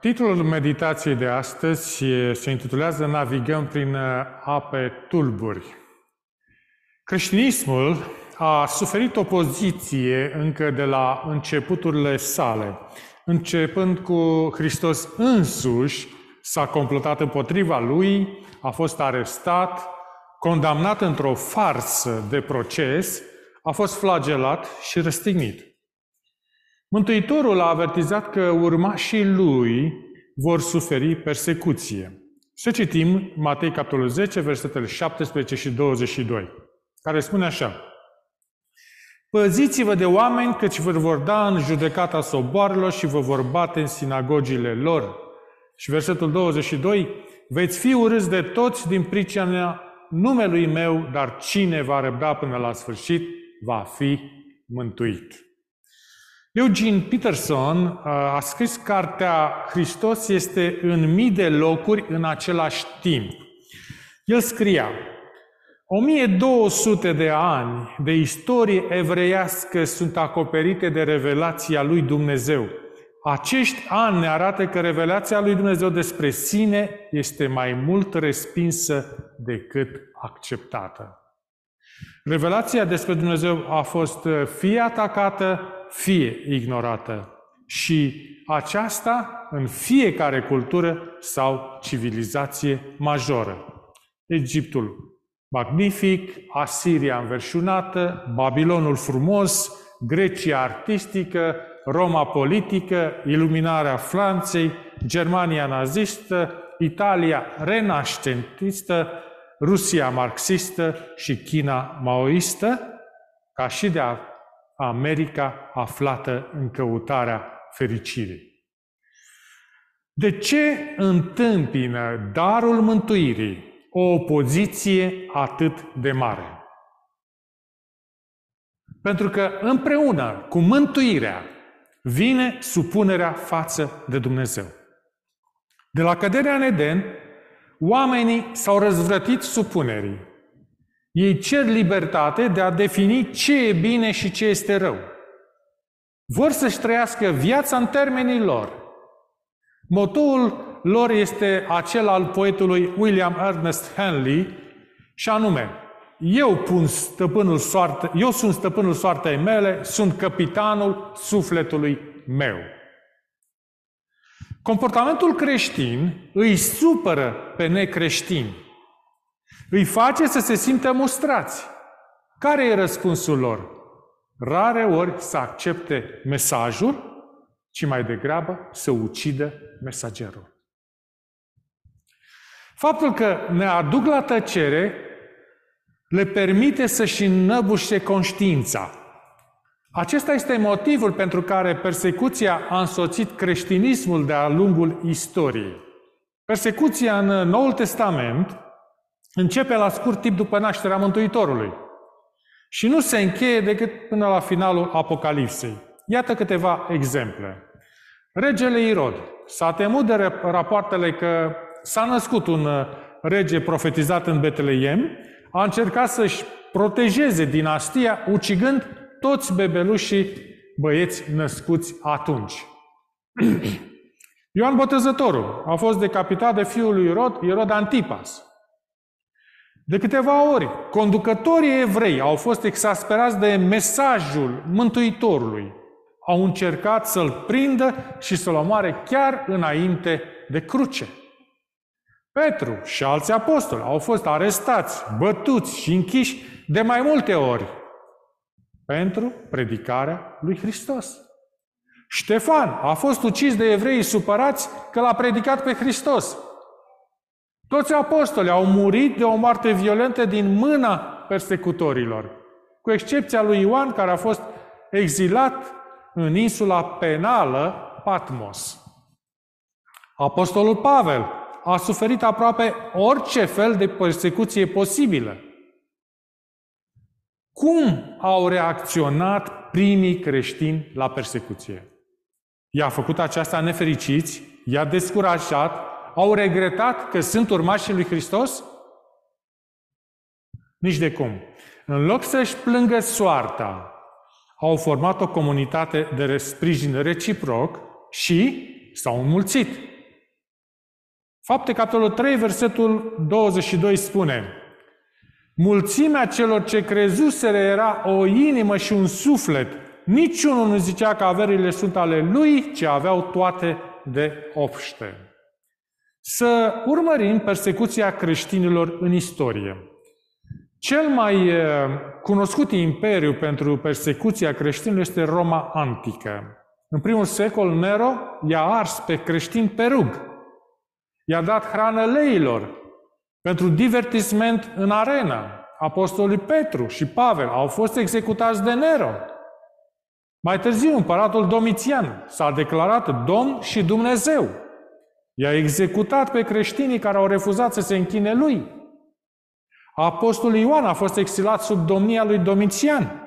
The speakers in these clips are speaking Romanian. Titlul meditației de astăzi se intitulează Navigăm prin ape tulburi. Creștinismul a suferit opoziție încă de la începuturile sale. Începând cu Hristos însuși, s-a complotat împotriva lui, a fost arestat, condamnat într-o farsă de proces, a fost flagelat și răstignit. Mântuitorul a avertizat că urmașii lui vor suferi persecuție. Să citim Matei, capitolul 10, versetele 17 și 22, care spune așa: Păziți-vă de oameni, căci vă vor da în judecata soboarelor și vă vor bate în sinagogile lor. Și versetul 22, veți fi urâți de toți din pricina numelui meu, dar cine va răbda până la sfârșit va fi mântuit. Eugene Peterson a scris cartea Hristos este în mii de locuri în același timp. El scria: 1200 de ani de istorie evreiască sunt acoperite de revelația lui Dumnezeu. Acești ani ne arată că revelația lui Dumnezeu despre sine este mai mult respinsă decât acceptată. Revelația despre Dumnezeu a fost fie atacată, fie ignorată. Și aceasta în fiecare cultură sau civilizație majoră. Egiptul magnific, Asiria înverșunată, Babilonul frumos, Grecia artistică, Roma politică, iluminarea Franței, Germania nazistă, Italia renascentistă, Rusia marxistă și China maoistă, ca și de America aflată în căutarea fericirii. De ce întâmpină darul mântuirii o opoziție atât de mare? Pentru că împreună cu mântuirea vine supunerea față de Dumnezeu. De la căderea în Eden, oamenii s-au răzvrătit supunerii. Ei cer libertate de a defini ce e bine și ce este rău. Vor să-și trăiască viața în termenii lor. Motoul lor este acela al poetului William Ernest Henley, și anume: Eu sunt stăpânul soartei mele, sunt căpitanul sufletului meu. Comportamentul creștin îi supără pe necreștini. Îi face să se simtă mustrați. Care e răspunsul lor? Rare ori să accepte mesajul, ci mai degrabă să ucidă mesagerul. Faptul că ne aduc la tăcere le permite să-și înnăbușe conștiința. Acesta este motivul pentru care persecuția a însoțit creștinismul de-a lungul istoriei. Persecuția în Noul Testament începe la scurt timp după nașterea Mântuitorului și nu se încheie decât până la finalul Apocalipsei. Iată câteva exemple. Regele Irod s-a temut de rapoartele că s-a născut un rege profetizat în Betleem, a încercat să-și protejeze dinastia ucigând toți bebelușii băieți născuți atunci. Ioan Botezătorul a fost decapitat de fiul lui Irod, Irod Antipas. De câteva ori, conducătorii evrei au fost exasperați de mesajul Mântuitorului. Au încercat să-l prindă și să-l omoare chiar înainte de cruce. Petru și alți apostoli au fost arestați, bătuți și închiși de mai multe ori pentru predicarea lui Hristos. Ștefan a fost ucis de evreii supărați că l-a predicat pe Hristos. Toți apostolii au murit de o moarte violentă din mâna persecutorilor, cu excepția lui Ioan, care a fost exilat în insula penală Patmos. Apostolul Pavel a suferit aproape orice fel de persecuție posibilă. Cum au reacționat primii creștini la persecuție? I-a făcut aceasta nefericiți? I-a descurajat? Au regretat că sunt urmașii lui Hristos? Nici de cum. În loc să-și plângă soarta, au format o comunitate de sprijin reciproc și s-au înmulțit. Fapte, capitolul 3, versetul 22 spune: mulțimea celor ce crezuseră era o inimă și un suflet. Niciunul nu zicea că averile sunt ale lui, ci aveau toate de obște. Să urmărim persecuția creștinilor în istorie. Cel mai cunoscut imperiu pentru persecuția creștinilor este Roma Antică. În primul secol, Nero i-a ars pe creștini pe rug. I-a dat hrană leilor pentru divertisment în arenă. Apostolii Petru și Pavel au fost executați de Nero. Mai târziu, împăratul Domitian s-a declarat Domn și Dumnezeu. I-a executat pe creștinii care au refuzat să se închine lui. Apostolul Ioan a fost exilat sub domnia lui Domitian.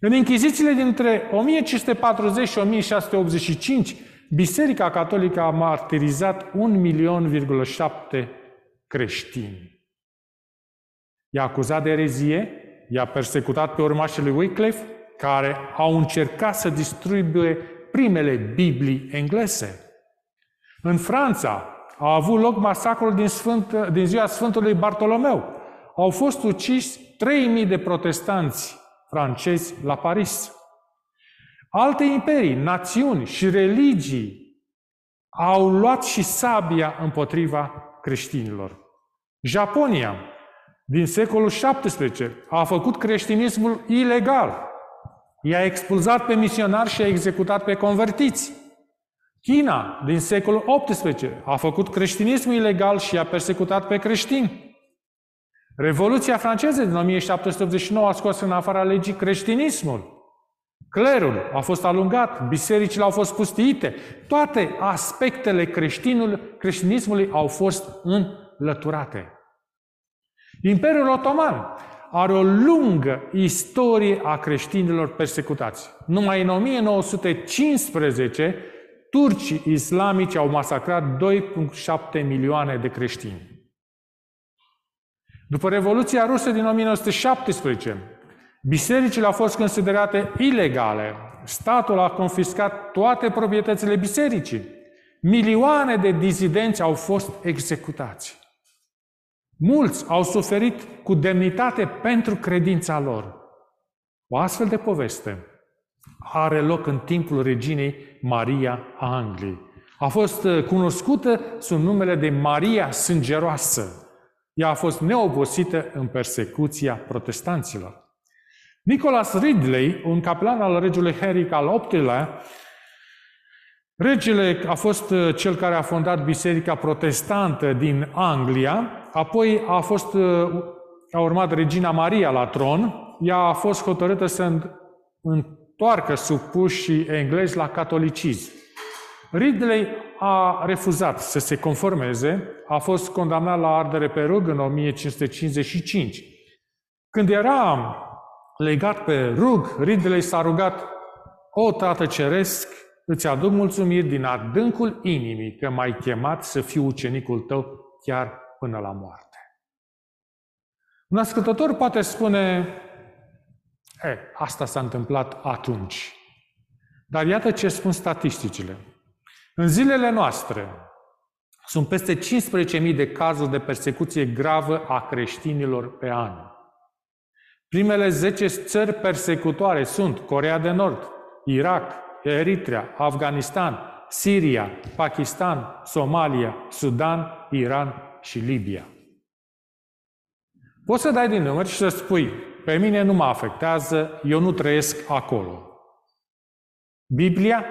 În inchizițiile dintre 1540 și 1685, Biserica Catolică a martirizat 1,7 milioane creștini. I-a acuzat de erezie, i-a persecutat pe urmașii lui Wycliffe, care au încercat să distribuie primele Biblii engleze. În Franța a avut loc masacrul din ziua Sfântului Bartolomeu. Au fost uciși 3.000 de protestanți francezi la Paris. Alte imperii, națiuni și religii au luat și sabia împotriva creștinilor. Japonia, din secolul XVII, a făcut creștinismul ilegal. I-a expulzat pe misionari și i-a executat pe convertiți. China, din secolul XVIII, a făcut creștinismul ilegal și i-a persecutat pe creștini. Revoluția franceză din 1789 a scos în afara legii creștinismul. Clerul a fost alungat, bisericile au fost pustiite. Toate aspectele creștinismului au fost înlăturate. Imperiul Otoman are o lungă istorie a creștinilor persecutați. Numai în 1915, turcii islamici au masacrat 2,7 milioane de creștini. După Revoluția Rusă din 1917, bisericile au fost considerate ilegale. Statul a confiscat toate proprietățile bisericii. Milioane de dizidenți au fost executați. Mulți au suferit cu demnitate pentru credința lor. O astfel de poveste are loc în timpul reginei Maria a Angliei. A fost cunoscută sub numele de Maria Sângeroasă. Ea a fost neobosită în persecuția protestanților. Nicholas Ridley, un caplan al regelui Henric al VIII-lea, regele a fost cel care a fondat biserica protestantă din Anglia, apoi a urmat regina Maria la tron, ea a fost hotărâtă să întoarcă supușii englezi la catolicism. Ridley a refuzat să se conformeze, a fost condamnat la ardere pe rug în 1555. Când era legat pe rug, Ridley s-a rugat: o, Tată Ceresc, îți aduc mulțumiri din adâncul inimii că m-ai chemat să fiu ucenicul tău chiar până la moarte. Un ascultător poate spune: asta s-a întâmplat atunci. Dar iată ce spun statisticile. În zilele noastre sunt peste 15.000 de cazuri de persecuție gravă a creștinilor pe an. Primele 10 țări persecutoare sunt Coreea de Nord, Irak, Eritrea, Afganistan, Siria, Pakistan, Somalia, Sudan, Iran și Libia. Poți să dai din număr și să spui: pe mine nu mă afectează, eu nu trăiesc acolo. Biblia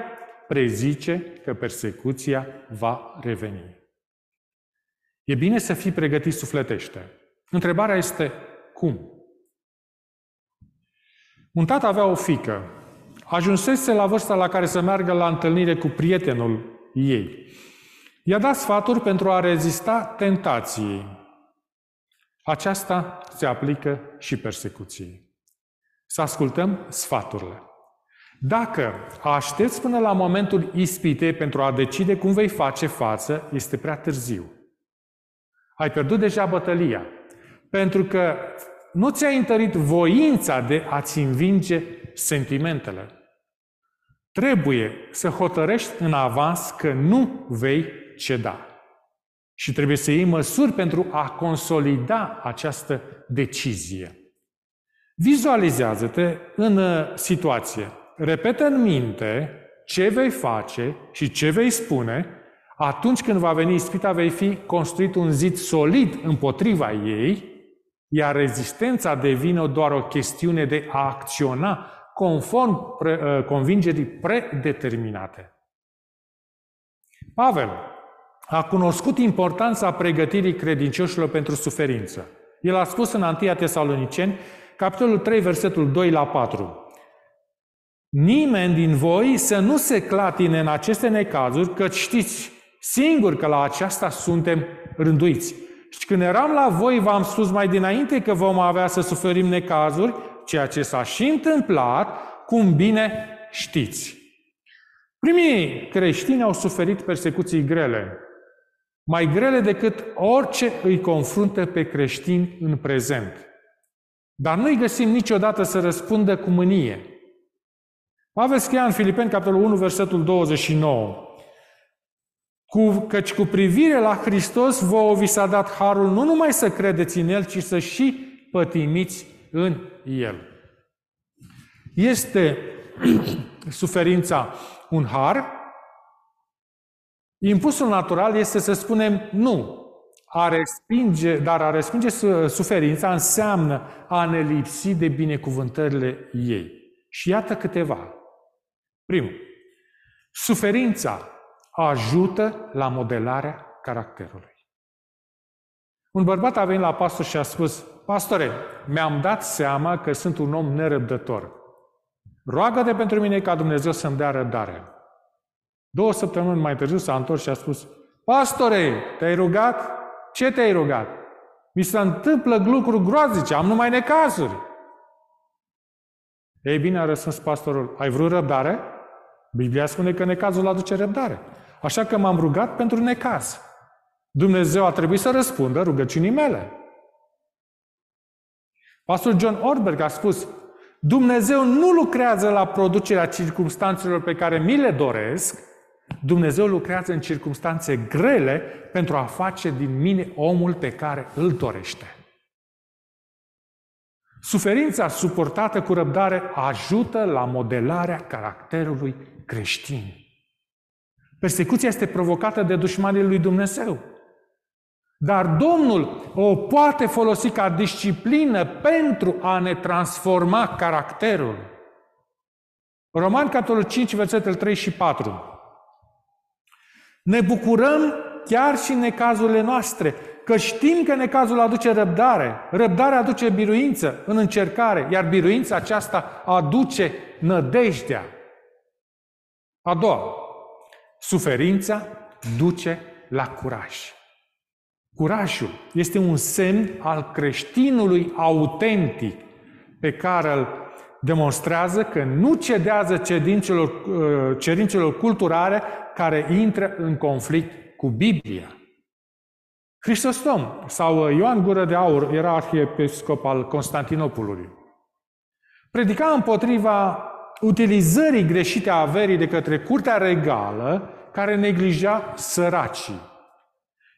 prezice că persecuția va reveni. E bine să fii pregătit sufletește. Întrebarea este: cum? Un tată avea o fiică. Ajunsese la vârsta la care să meargă la întâlnire cu prietenul ei. I-a dat sfaturi pentru a rezista tentației. Aceasta se aplică și persecuției. Să ascultăm sfaturile. Dacă aștepți până la momentul ispitei pentru a decide cum vei face față, este prea târziu. Ai pierdut deja bătălia, pentru că nu ți-a întărit voința de a-ți învinge sentimentele. Trebuie să hotărăști în avans că nu vei ceda. Și trebuie să iei măsuri pentru a consolida această decizie. Vizualizează-te în situație. Repetă în minte ce vei face și ce vei spune. Atunci când va veni ispita, vei fi construit un zid solid împotriva ei, iar rezistența devine doar o chestiune de a acționa conform convingerii predeterminate. Pavel a cunoscut importanța pregătirii credincioșilor pentru suferință. El a spus în 1 Tesaloniceni, capitolul 3, versetul 2-4. Nimeni din voi să nu se clatine în aceste necazuri, căci știți singur că la aceasta suntem rânduiți. Și când eram la voi, v-am spus mai dinainte că vom avea să suferim necazuri, ceea ce s-a și întâmplat, cum bine știți. Primii creștini au suferit persecuții grele, mai grele decât orice îi confruntă pe creștini în prezent. Dar nu-i găsim niciodată să răspundă cu mânie. Pavel scria în Filipeni, capitolul 1, versetul 29. Căci cu privire la Hristos vouă vi s-a dat harul nu numai să credeți în El, ci să și pătimiți în El. Este suferința un har? Impulsul natural este să spunem nu. A respinge suferința înseamnă a ne lipsi de binecuvântările ei. Și iată câteva. Primul. Suferința ajută la modelarea caracterului. Un bărbat a venit la pastor și a spus: Pastore, mi-am dat seama că sunt un om nerăbdător. Roagă-te pentru mine ca Dumnezeu să-mi dea răbdare. 2 săptămâni mai târziu s-a întors și a spus: Pastore, te-ai rugat? Ce te-ai rugat? Mi se întâmplă lucruri groaznice, am numai necazuri. Ei bine, a răspuns pastorul, ai vrut răbdare? Biblia spune că necazul aduce răbdare. Așa că m-am rugat pentru necaz. Dumnezeu a trebuit să răspundă rugăciunii mele. Pastor John Ortberg a spus: Dumnezeu nu lucrează la producerea circumstanțelor pe care mi le doresc, Dumnezeu lucrează în circumstanțe grele pentru a face din mine omul pe care îl dorește. Suferința suportată cu răbdare ajută la modelarea caracterului creștin. Persecuția este provocată de dușmanii lui Dumnezeu. Dar Domnul o poate folosi ca disciplină pentru a ne transforma caracterul. Romani, capitolul 5, versetele 3 și 4. Ne bucurăm chiar și în necazurile noastre, că știm că necazul aduce răbdare, răbdarea aduce biruință în încercare, iar biruința aceasta aduce nădejdea. A doua, suferința duce la curaj. Curajul este un semn al creștinului autentic pe care îl demonstrează că nu cedează cerințelor culturale care intră în conflict cu Biblia. Hrisostom sau Ioan Gură de Aur era arhiepiscop al Constantinopolului. Predica împotriva utilizării greșite a averii de către curtea regală care neglija săracii.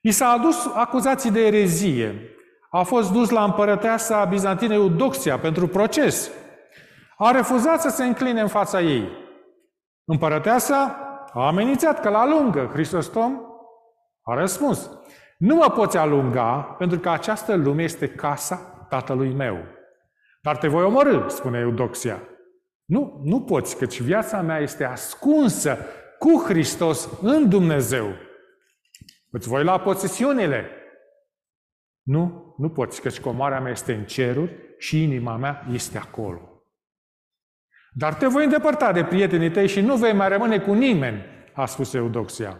I s-a adus acuzații de erezie. A fost dus la împărăteasa bizantină Eudoxia pentru proces. A refuzat să se încline în fața ei. Împărăteasa a amenințat că l-alungă. Hrisostom a răspuns: Nu mă poți alunga, pentru că această lume este casa tatălui meu. Dar te voi omorî, spune Eudoxia. Nu, nu poți, căci viața mea este ascunsă cu Hristos în Dumnezeu. Îți voi lua posesiunile. Nu, nu poți, căci comoara mea este în ceruri și inima mea este acolo. Dar te voi îndepărta de prietenii tăi și nu vei mai rămâne cu nimeni, a spus Eudoxia.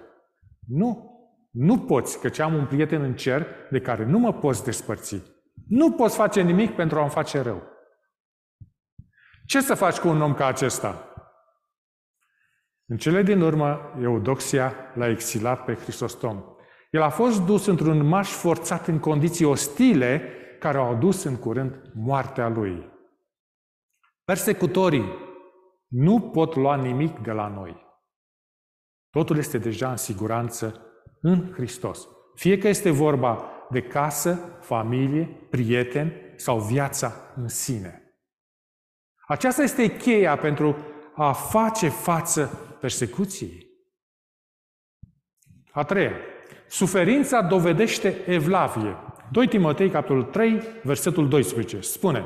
Nu, nu poți, căci am un prieten în cer de care nu mă poți despărți. Nu poți face nimic pentru a-mi face rău. Ce să faci cu un om ca acesta? În cele din urmă, Eudoxia l-a exilat pe Hrisostom. El a fost dus într-un maș forțat în condiții ostile care au adus în curând moartea lui. Persecutorii nu pot lua nimic de la noi. Totul este deja în siguranță în Hristos. Fie că este vorba de casă, familie, prieteni sau viața în sine. Aceasta este cheia pentru a face față persecuției. A treia, suferința dovedește evlavie. 2 Timotei, capitolul 3, versetul 12, spune: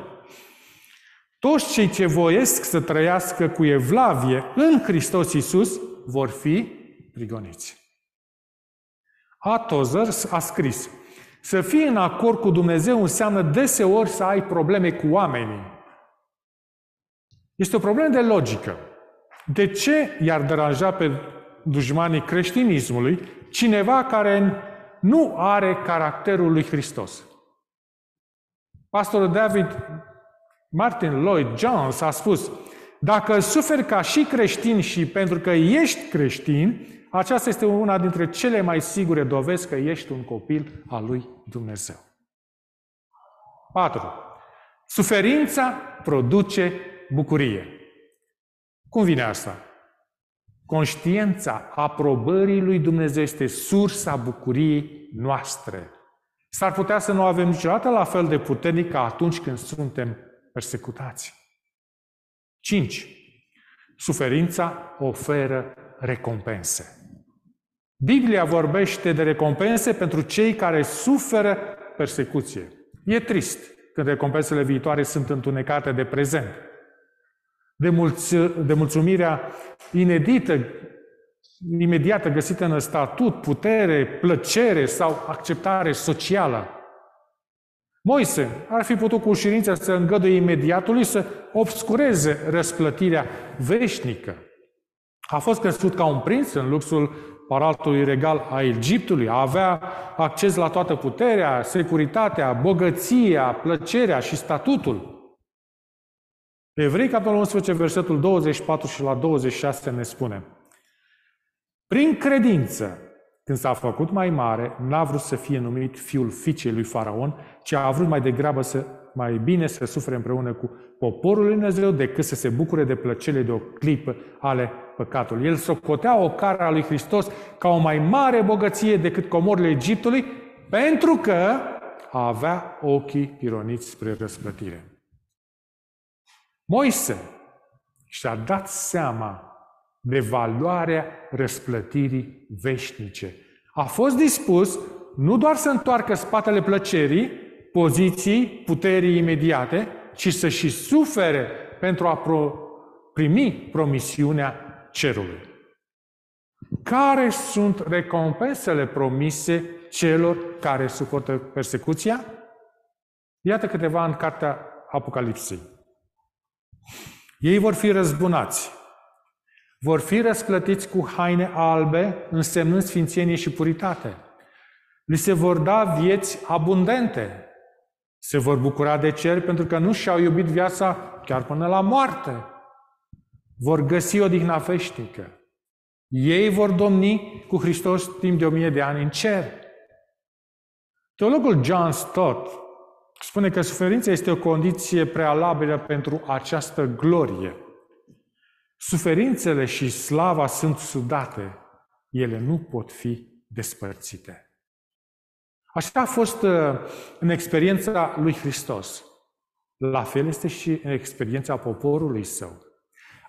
toți cei ce voiesc să trăiască cu evlavie în Hristos Iisus vor fi prigoniți. A. Tozer a scris: să fii în acord cu Dumnezeu înseamnă deseori să ai probleme cu oamenii. Este o problemă de logică. De ce i-ar deranja pe dușmanii creștinismului cineva care nu are caracterul lui Hristos? Pastorul David Martin Lloyd-Jones a spus: dacă suferi ca și creștin și pentru că ești creștin, aceasta este una dintre cele mai sigure dovezi că ești un copil al lui Dumnezeu. 4. Suferința produce bucurie. Cum vine asta? Conștiința aprobării lui Dumnezeu este sursa bucuriei noastre. S-ar putea să nu avem niciodată la fel de puternic ca atunci când suntem persecutați. 5. Suferința oferă recompense. Biblia vorbește de recompense pentru cei care suferă persecuție. E trist când recompensele viitoare sunt întunecate de prezent, de mulțumirea inedită, imediată găsită în statut, putere, plăcere sau acceptare socială. Moise ar fi putut cu ușurință să îngăduie imediatului să obscureze răsplătirea veșnică. A fost crescut ca un prinț în luxul palatului regal a Egiptului, avea acces la toată puterea, securitatea, bogăția, plăcerea și statutul. Evrei, capitolul 11, versetul 24 și la 26 ne spune: prin credință, când s-a făcut mai mare, n-a vrut să fie numit fiul fiicei lui Faraon, ci a vrut mai bine să sufere împreună cu poporul lui Dumnezeu decât să se bucure de plăcerile de o clipă ale păcatului. El socotea ocara lui Hristos ca o mai mare bogăție decât comorile Egiptului, pentru că avea ochii pironiți spre răsplătire. Moise și-a dat seama de valoarea răsplătirii veșnice. A fost dispus nu doar să întoarcă spatele plăcerii, poziții, puterii imediate, ci să și sufere pentru a primi promisiunea cerului. Care sunt recompensele promise celor care suportă persecuția? Iată câteva în cartea Apocalipsei. Ei vor fi răzbunați, vor fi răsplătiți cu haine albe, însemnând sfințenie și puritate. Li se vor da vieți abundente, se vor bucura de cer pentru că nu și-au iubit viața chiar până la moarte. Vor găsi odihna veșnică. Ei vor domni cu Hristos timp de 1000 de ani în cer. Teologul John Stott spune că suferința este o condiție prealabilă pentru această glorie. Suferințele și slava sunt sudate, ele nu pot fi despărțite. Așa a fost în experiența lui Hristos. La fel este și în experiența poporului său.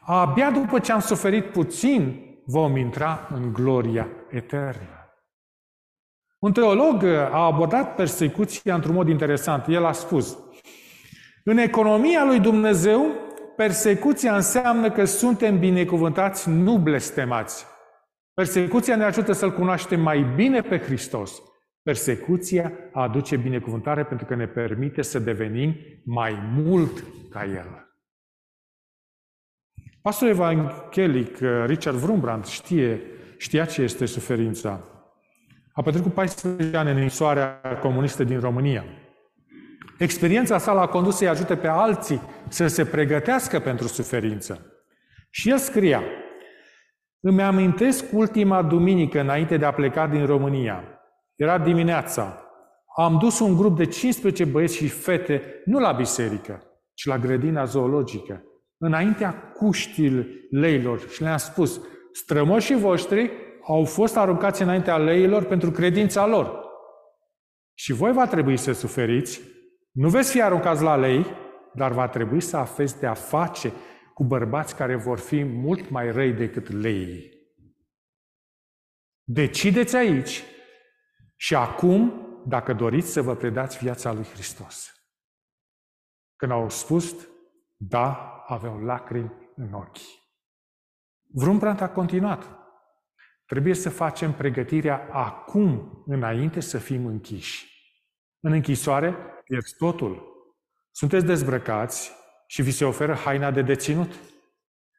Abia după ce am suferit puțin, vom intra în gloria eternă. Un teolog a abordat persecuția într-un mod interesant. El a spus: în economia lui Dumnezeu, persecuția înseamnă că suntem binecuvântați, nu blestemați. Persecuția ne ajută să-L cunoaștem mai bine pe Hristos. Persecuția aduce binecuvântare pentru că ne permite să devenim mai mult ca El. Pastorul evanghelic Richard Wurmbrand știa ce este suferința. A petrecut 14 ani în însoarea comunistă din România. Experiența sa l-a condus să-i ajute pe alții să se pregătească pentru suferință. Și el scria: îmi amintesc ultima duminică înainte de a pleca din România. Era dimineața. Am dus un grup de 15 băieți și fete, nu la biserică, ci la grădina zoologică. înaintea leilor și le-a spus: strămoșii voștri au fost aruncați înaintea leilor pentru credința lor. Și voi va trebui să suferiți, nu veți fi aruncați la lei, dar va trebui să aveți de-a face cu bărbați care vor fi mult mai răi decât leii. Decideți aici și acum dacă doriți să vă predați viața lui Hristos. Când au spus, da, aveau lacrimi în ochi. Wurmbrand a continuat. Trebuie să facem pregătirea acum, înainte să fim închiși. În închisoare pierzi totul. Sunteți dezbrăcați și vi se oferă haina de deținut.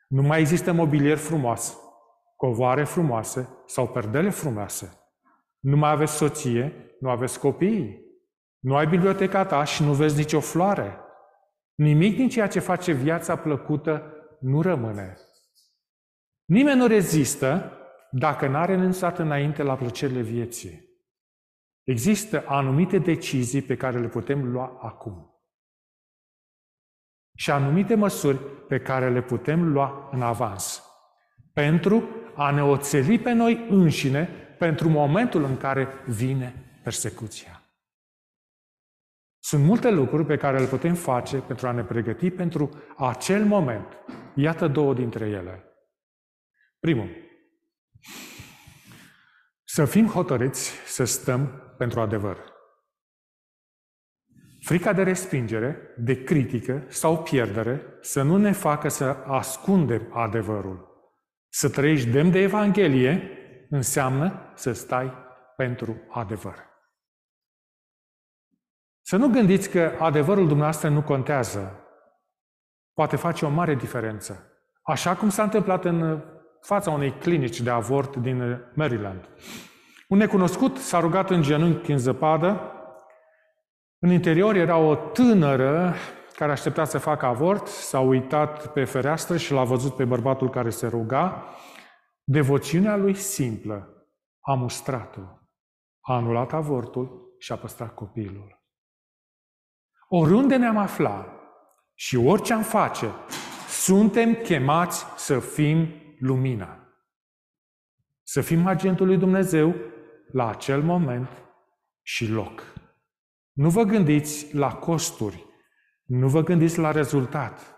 Nu mai există mobilier frumos, covoare frumoase sau perdele frumoase. Nu mai aveți soție, nu aveți copii. Nu ai biblioteca ta și nu vezi nicio floare. Nimic din ceea ce face viața plăcută nu rămâne. Nimeni nu rezistă dacă n-a renunțat înainte la plăcerile vieții. Există anumite decizii pe care le putem lua acum. Și anumite măsuri pe care le putem lua în avans. Pentru a ne oțeli pe noi înșine pentru momentul în care vine persecuția. Sunt multe lucruri pe care le putem face pentru a ne pregăti pentru acel moment. Iată două dintre ele. Primul, să fim hotărâți să stăm pentru adevăr. Frica de respingere, de critică sau pierdere să nu ne facă să ascundem adevărul. Să trăiești demn de Evanghelie înseamnă să stai pentru adevăr. Să nu gândiți că adevărul dumneavoastră nu contează. Poate face o mare diferență. Așa cum s-a întâmplat în fața unei clinici de avort din Maryland. Un necunoscut s-a rugat în genunchi în zăpadă. În interior era o tânără care aștepta să facă avort, s-a uitat pe fereastră și l-a văzut pe bărbatul care se ruga. Devoțiunea lui simplă a mustrat-o, a anulat avortul și a păstrat copilul. Oriunde ne-am afla și orice am face, suntem chemați să fim lumina. Să fim agentul lui Dumnezeu la acel moment și loc. Nu vă gândiți la costuri, nu vă gândiți la rezultat.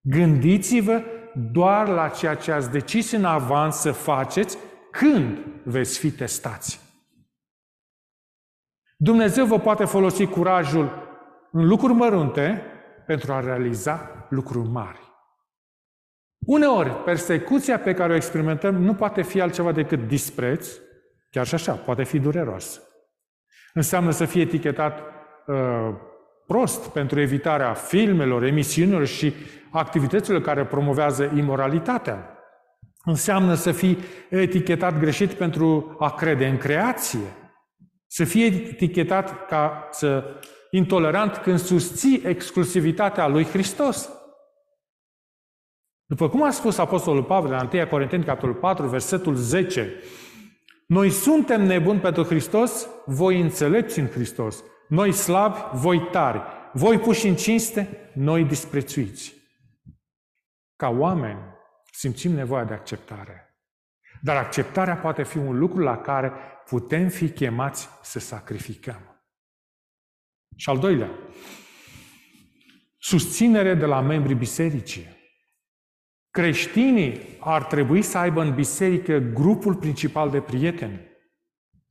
Gândiți-vă doar la ceea ce ați decis în avans să faceți când veți fi testați. Dumnezeu vă poate folosi curajul în lucruri mărunte pentru a realiza lucruri mari. Uneori, persecuția pe care o experimentăm nu poate fi altceva decât dispreț, chiar și așa, poate fi dureros. Înseamnă să fie etichetat prost pentru evitarea filmelor, emisiunilor și activităților care promovează imoralitatea. Înseamnă să fii etichetat greșit pentru a crede în creație. Să fii etichetat ca intolerant când susții exclusivitatea lui Hristos. După cum a spus Apostolul Pavel la 1 Corinteni, capitolul 4, versetul 10, noi suntem nebuni pentru Hristos, voi înțelepți în Hristos. Noi slabi, voi tari. Voi puși în cinste, noi disprețuiți. Ca oameni simțim nevoia de acceptare. Dar acceptarea poate fi un lucru la care putem fi chemați să sacrificăm. Și al doilea, susținere de la membrii bisericii. Creștinii ar trebui să aibă în biserică grupul principal de prieteni.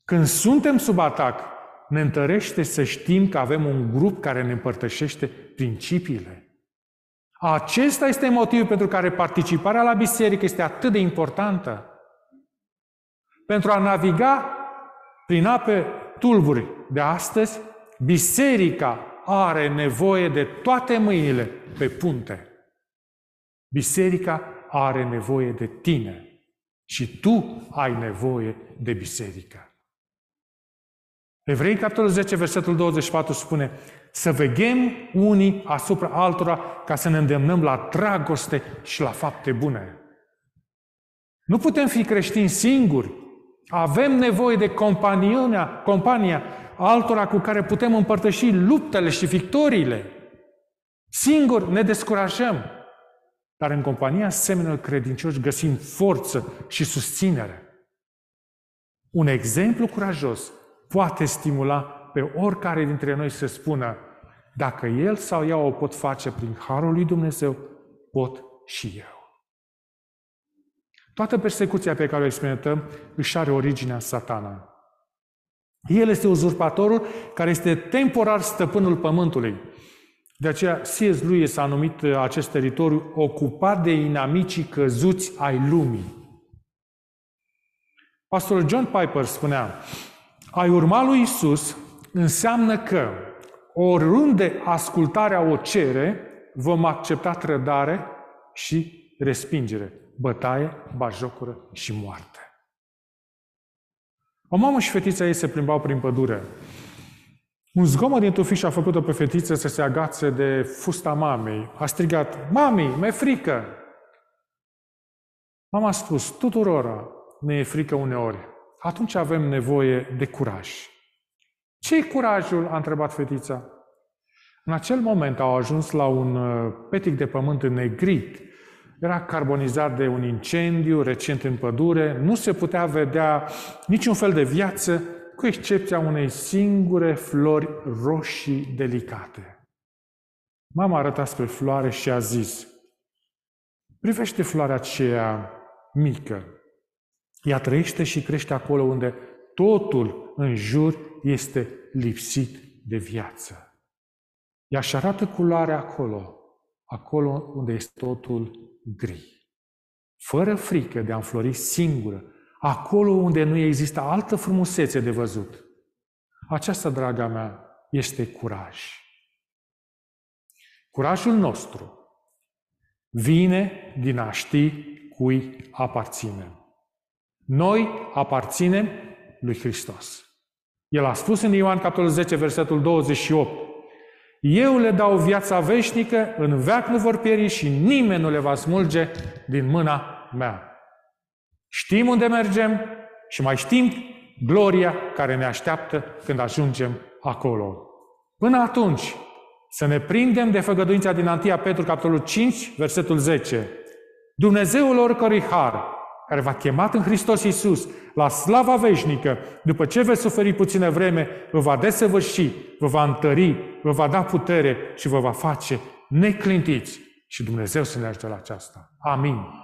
Când suntem sub atac, ne întărește să știm că avem un grup care ne împărtășește principiile. Acesta este motivul pentru care participarea la biserică este atât de importantă. Pentru a naviga prin ape tulburi de astăzi, biserica are nevoie de toate mâinile pe punte. Biserica are nevoie de tine și tu ai nevoie de biserică. Evrei, capitolul 10, versetul 24 spune: să veghem unii asupra altora ca să ne îndemnăm la dragoste și la fapte bune. Nu putem fi creștini singuri. Avem nevoie de compania altora cu care putem împărtăși luptele și victoriile. Singuri ne descurajăm. Dar în compania semenilor credincioși găsim forță și susținere. Un exemplu curajos poate stimula pe oricare dintre noi să spună: dacă el sau ea o pot face prin harul lui Dumnezeu, pot și eu. Toată persecuția pe care o experimentăm își are originea în Satana. El este uzurpatorul care este temporar stăpânul pământului. De aceea C.S. Lewis a numit acest teritoriu ocupat de inamicii căzuți ai lumii. Pastorul John Piper spunea: ai urma lui Isus înseamnă că oriunde ascultarea o cere, vom accepta trădare și respingere, bătaie, bajocură și moarte. O mamă și fetița ei se plimbau prin pădure. Un zgomot din tufiș a făcut-o pe fetiță să se agațe de fusta mamei. A strigat: mami, mi-e frică! Mama a spus: tuturora ne e frică uneori. Atunci avem nevoie de curaj. Ce-i curajul? A întrebat fetița. În acel moment au ajuns la un petic de pământ înnegrit. Era carbonizat de un incendiu recent în pădure. Nu se putea vedea niciun fel de viață, cu excepția unei singure flori roșii delicate. Mama arăta spre floare și a zis: privește floarea aceea mică. Ea trăiește și crește acolo unde totul în jur este lipsit de viață. Ea își arată culoarea acolo, acolo unde este totul gri. Fără frică de a înflori singură, acolo unde nu există altă frumusețe de văzut. Aceasta, draga mea, este curaj. Curajul nostru vine din a ști cui aparținem. Noi aparținem lui Hristos. El a spus în Ioan capitolul 10, versetul 28: eu le dau viața veșnică, în veac nu vor pieri și nimeni nu le va smulge din mâna mea. Știm unde mergem și mai știm gloria care ne așteaptă când ajungem acolo. Până atunci, să ne prindem de făgăduința din 1 Petru, capitolul 5, versetul 10. Dumnezeul oricărui har, care v-a chemat în Hristos Iisus la slava veșnică, după ce veți suferi puțină vreme, vă va desăvârși, vă va întări, vă va da putere și vă va face neclintiți. Și Dumnezeu să ne ajute la aceasta. Amin.